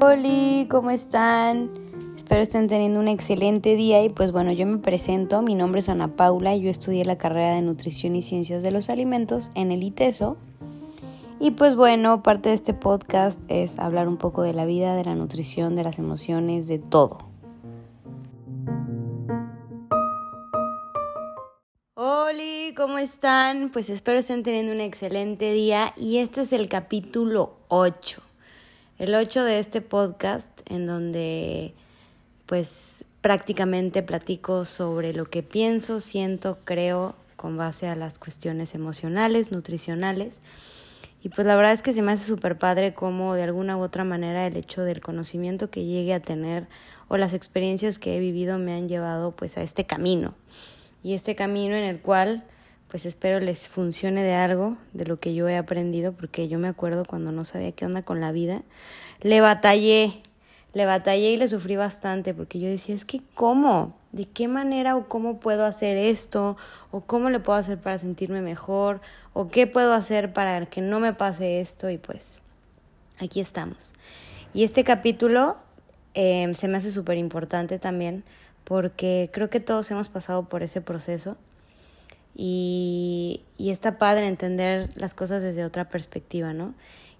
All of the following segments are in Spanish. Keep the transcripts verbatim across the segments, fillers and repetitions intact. Hola, ¿cómo están? Espero estén teniendo un excelente día y pues bueno, yo me presento, mi nombre es Ana Paula y yo estudié la carrera de Nutrición y Ciencias de los Alimentos en el ITESO. Y pues bueno, parte de este podcast es hablar un poco de la vida, de la nutrición, de las emociones, de todo. Hola, ¿cómo están? Pues espero estén teniendo un excelente día y este es el capítulo ocho. El ocho de este podcast, en donde pues prácticamente platico sobre lo que pienso, siento, creo con base a las cuestiones emocionales, nutricionales. Y pues la verdad es que se me hace súper padre cómo de alguna u otra manera el hecho del conocimiento que llegue a tener o las experiencias que he vivido me han llevado pues a este camino. Y este camino en el cual pues espero les funcione de algo de lo que yo he aprendido, porque yo me acuerdo cuando no sabía qué onda con la vida, le batallé, le batallé y le sufrí bastante, porque yo decía, es que ¿cómo? ¿De qué manera o cómo puedo hacer esto? ¿O cómo le puedo hacer para sentirme mejor? ¿O qué puedo hacer para que no me pase esto? Y pues aquí estamos. Y este capítulo eh, se me hace súper importante también, porque creo que todos hemos pasado por ese proceso. Y, y está padre entender las cosas desde otra perspectiva, ¿no?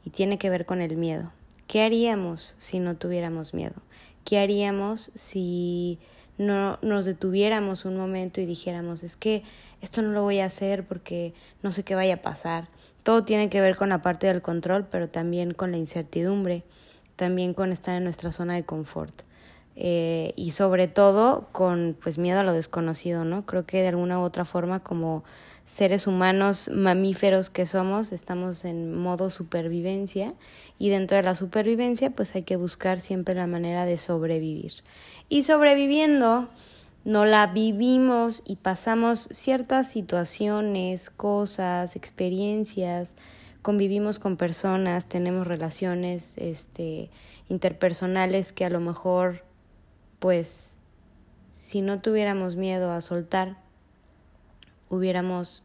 Y tiene que ver con el miedo. ¿Qué haríamos si no tuviéramos miedo? ¿Qué haríamos si no nos detuviéramos un momento y dijéramos, es que esto no lo voy a hacer porque no sé qué vaya a pasar? Todo tiene que ver con la parte del control, pero también con la incertidumbre, también con estar en nuestra zona de confort. Eh, y sobre todo con pues miedo a lo desconocido, ¿no? Creo que de alguna u otra forma, como seres humanos mamíferos que somos, estamos en modo supervivencia, y dentro de la supervivencia pues hay que buscar siempre la manera de sobrevivir. Y sobreviviendo no la vivimos y pasamos ciertas situaciones, cosas, experiencias, convivimos con personas, tenemos relaciones este, interpersonales que a lo mejor pues si no tuviéramos miedo a soltar, hubiéramos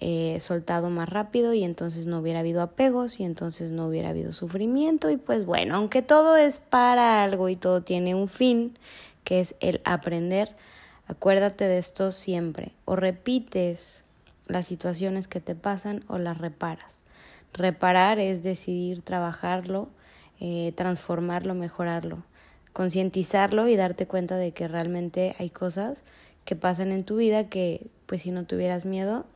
eh, soltado más rápido y entonces no hubiera habido apegos y entonces no hubiera habido sufrimiento. Y pues bueno, aunque todo es para algo y todo tiene un fin, que es el aprender, acuérdate de esto siempre. O repites las situaciones que te pasan o las reparas. Reparar es decidir trabajarlo, eh, transformarlo, mejorarlo, concientizarlo y darte cuenta de que realmente hay cosas que pasan en tu vida que pues si no tuvieras miedo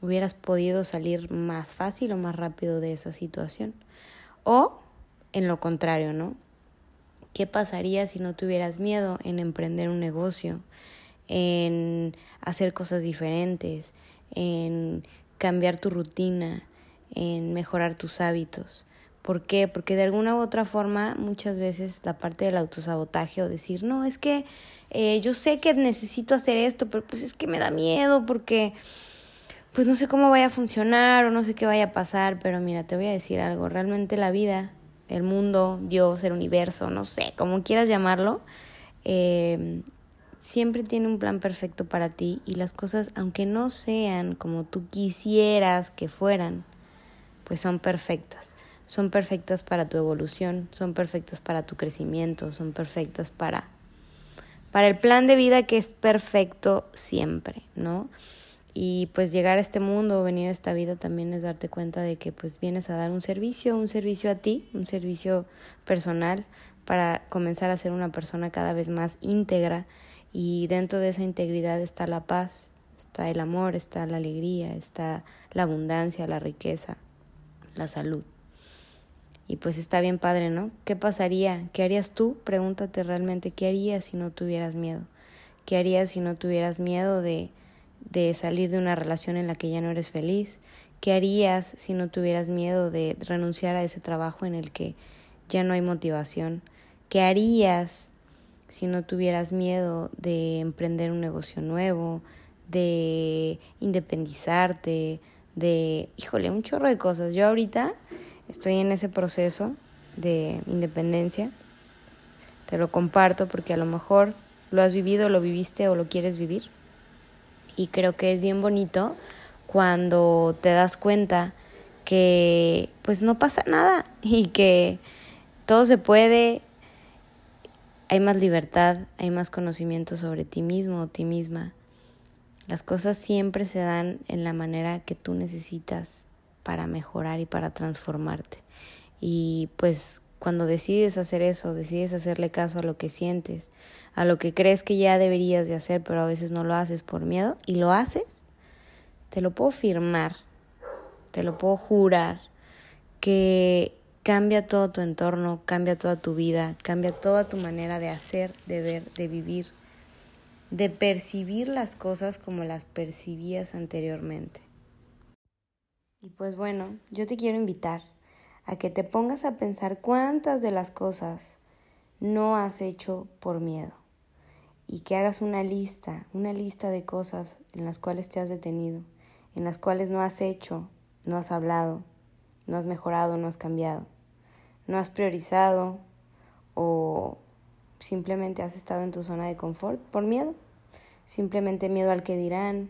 hubieras podido salir más fácil o más rápido de esa situación. O en lo contrario, ¿no? ¿Qué pasaría si no tuvieras miedo en emprender un negocio, en hacer cosas diferentes, en cambiar tu rutina, en mejorar tus hábitos? ¿Por qué? Porque de alguna u otra forma muchas veces la parte del autosabotaje o decir, no, es que eh, yo sé que necesito hacer esto, pero pues es que me da miedo porque pues no sé cómo vaya a funcionar o no sé qué vaya a pasar. Pero mira, te voy a decir algo, realmente la vida, el mundo, Dios, el universo, no sé, como quieras llamarlo, eh, siempre tiene un plan perfecto para ti y las cosas, aunque no sean como tú quisieras que fueran, pues son perfectas. Son perfectas para tu evolución, son perfectas para tu crecimiento, son perfectas para, para el plan de vida que es perfecto siempre, ¿no? Y pues llegar a este mundo, venir a esta vida también es darte cuenta de que pues vienes a dar un servicio, un servicio a ti, un servicio personal para comenzar a ser una persona cada vez más íntegra, y dentro de esa integridad está la paz, está el amor, está la alegría, está la abundancia, la riqueza, la salud. Y pues está bien padre, ¿no? ¿Qué pasaría? ¿Qué harías tú? Pregúntate realmente, ¿qué harías si no tuvieras miedo? ¿Qué harías si no tuvieras miedo de, de salir de una relación en la que ya no eres feliz? ¿Qué harías si no tuvieras miedo de renunciar a ese trabajo en el que ya no hay motivación? ¿Qué harías si no tuvieras miedo de emprender un negocio nuevo, de independizarte, de, híjole, un chorro de cosas? Yo ahorita estoy en ese proceso de independencia, te lo comparto porque a lo mejor lo has vivido, lo viviste o lo quieres vivir, y creo que es bien bonito cuando te das cuenta que pues no pasa nada y que todo se puede, hay más libertad, hay más conocimiento sobre ti mismo o ti misma. Las cosas siempre se dan en la manera que tú necesitas para mejorar y para transformarte. Y pues cuando decides hacer eso, decides hacerle caso a lo que sientes, a lo que crees que ya deberías de hacer, pero a veces no lo haces por miedo, y lo haces, te lo puedo firmar, te lo puedo jurar, que cambia todo tu entorno, cambia toda tu vida, cambia toda tu manera de hacer, de ver, de vivir, de percibir las cosas como las percibías anteriormente. Y pues bueno, yo te quiero invitar a que te pongas a pensar cuántas de las cosas no has hecho por miedo y que hagas una lista, una lista de cosas en las cuales te has detenido, en las cuales no has hecho, no has hablado, no has mejorado, no has cambiado, no has priorizado o simplemente has estado en tu zona de confort por miedo, simplemente miedo al que dirán,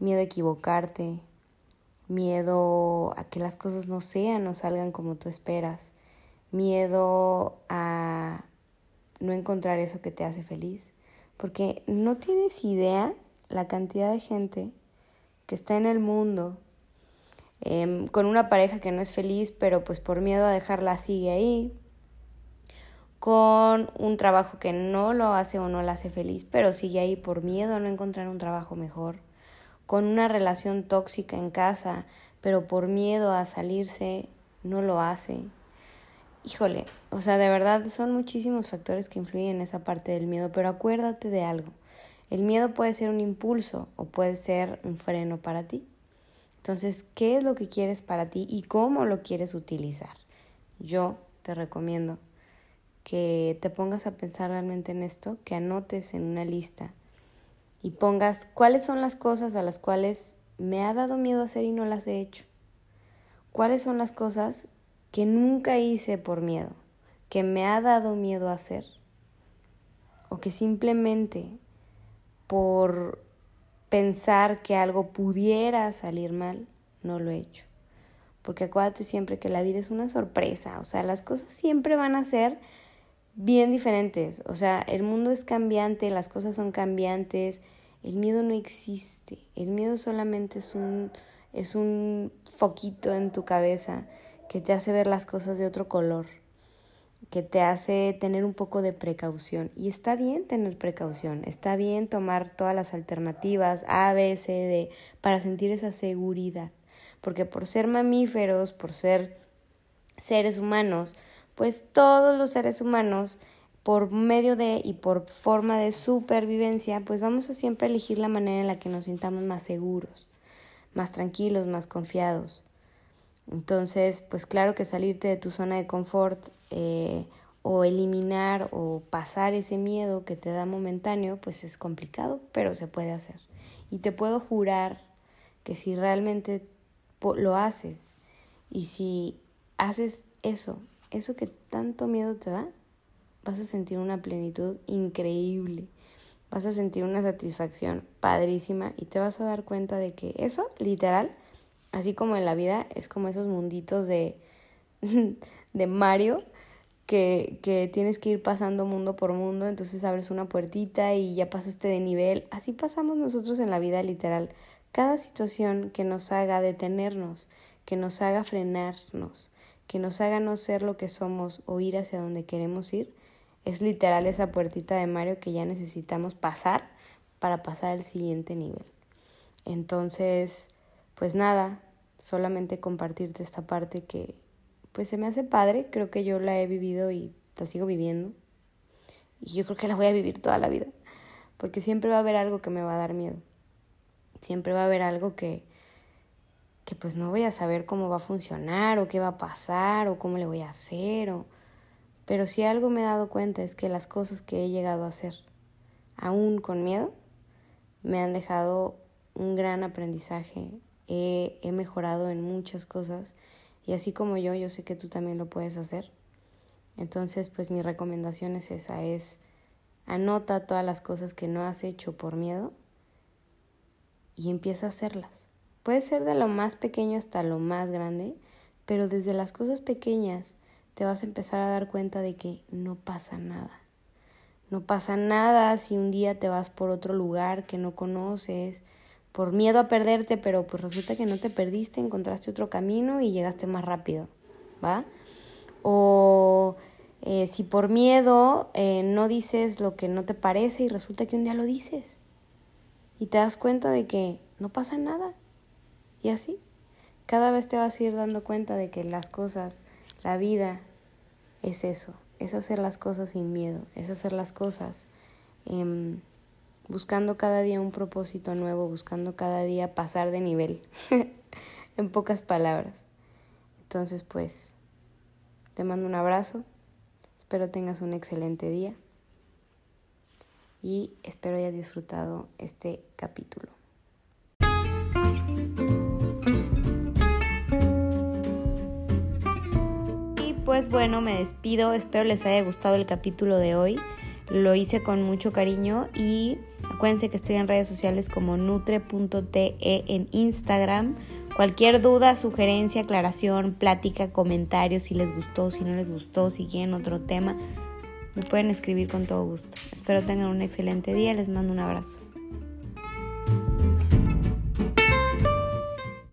miedo a equivocarte, miedo a que las cosas no sean o salgan como tú esperas, miedo a no encontrar eso que te hace feliz, porque no tienes idea la cantidad de gente que está en el mundo eh, con una pareja que no es feliz, pero pues por miedo a dejarla sigue ahí, con un trabajo que no lo hace o no la hace feliz, pero sigue ahí por miedo a no encontrar un trabajo mejor, con una relación tóxica en casa, pero por miedo a salirse no lo hace. Híjole, o sea, de verdad son muchísimos factores que influyen en esa parte del miedo, pero acuérdate de algo. El miedo puede ser un impulso o puede ser un freno para ti. Entonces, ¿qué es lo que quieres para ti y cómo lo quieres utilizar? Yo te recomiendo que te pongas a pensar realmente en esto, que anotes en una lista y pongas cuáles son las cosas a las cuales me ha dado miedo hacer y no las he hecho. Cuáles son las cosas que nunca hice por miedo, que me ha dado miedo hacer. O que simplemente por pensar que algo pudiera salir mal, no lo he hecho. Porque acuérdate siempre que la vida es una sorpresa. O sea, las cosas siempre van a ser bien diferentes. O sea, el mundo es cambiante, las cosas son cambiantes. El miedo no existe. El miedo solamente es un, es un foquito en tu cabeza que te hace ver las cosas de otro color, que te hace tener un poco de precaución. Y está bien tener precaución, está bien tomar todas las alternativas A, B, C, D para sentir esa seguridad. Porque por ser mamíferos, por ser seres humanos, pues todos los seres humanos, por medio de y por forma de supervivencia, pues vamos a siempre elegir la manera en la que nos sintamos más seguros, más tranquilos, más confiados. Entonces, pues claro que salirte de tu zona de confort eh, o eliminar o pasar ese miedo que te da momentáneo, pues es complicado, pero se puede hacer. Y te puedo jurar que si realmente lo haces y si haces eso, eso que tanto miedo te da, vas a sentir una plenitud increíble, vas a sentir una satisfacción padrísima y te vas a dar cuenta de que eso, literal, así como en la vida, es como esos munditos de, de Mario que, que tienes que ir pasando mundo por mundo, entonces abres una puertita y ya pasaste de nivel. Así pasamos nosotros en la vida, literal. Cada situación que nos haga detenernos, que nos haga frenarnos, que nos haga no ser lo que somos o ir hacia donde queremos ir, es literal esa puertita de Mario que ya necesitamos pasar para pasar al siguiente nivel. Entonces, pues nada, solamente compartirte esta parte que pues se me hace padre, creo que yo la he vivido y la sigo viviendo. Y yo creo que la voy a vivir toda la vida, porque siempre va a haber algo que me va a dar miedo. Siempre va a haber algo que que pues no voy a saber cómo va a funcionar o qué va a pasar o cómo le voy a hacer. O... Pero si algo me he dado cuenta es que las cosas que he llegado a hacer, aún con miedo, me han dejado un gran aprendizaje. He, he mejorado en muchas cosas y así como yo, yo sé que tú también lo puedes hacer. Entonces, pues mi recomendación es esa, es anota todas las cosas que no has hecho por miedo y empieza a hacerlas. Puede ser de lo más pequeño hasta lo más grande, pero desde las cosas pequeñas te vas a empezar a dar cuenta de que no pasa nada. No pasa nada si un día te vas por otro lugar que no conoces, por miedo a perderte, pero pues resulta que no te perdiste, encontraste otro camino y llegaste más rápido, ¿va? O eh, si por miedo eh, no dices lo que no te parece y resulta que un día lo dices y te das cuenta de que no pasa nada. Y así, cada vez te vas a ir dando cuenta de que las cosas, la vida es eso, es hacer las cosas sin miedo, es hacer las cosas eh, buscando cada día un propósito nuevo, buscando cada día pasar de nivel, en pocas palabras. Entonces, pues, te mando un abrazo, espero tengas un excelente día y espero hayas disfrutado este capítulo. Pues bueno, me despido, espero les haya gustado el capítulo de hoy, lo hice con mucho cariño y acuérdense que estoy en redes sociales como nutre punto te en Instagram. Cualquier duda, sugerencia, aclaración, plática, comentario, si les gustó, si no les gustó, si quieren otro tema, me pueden escribir con todo gusto. Espero tengan un excelente día, les mando un abrazo.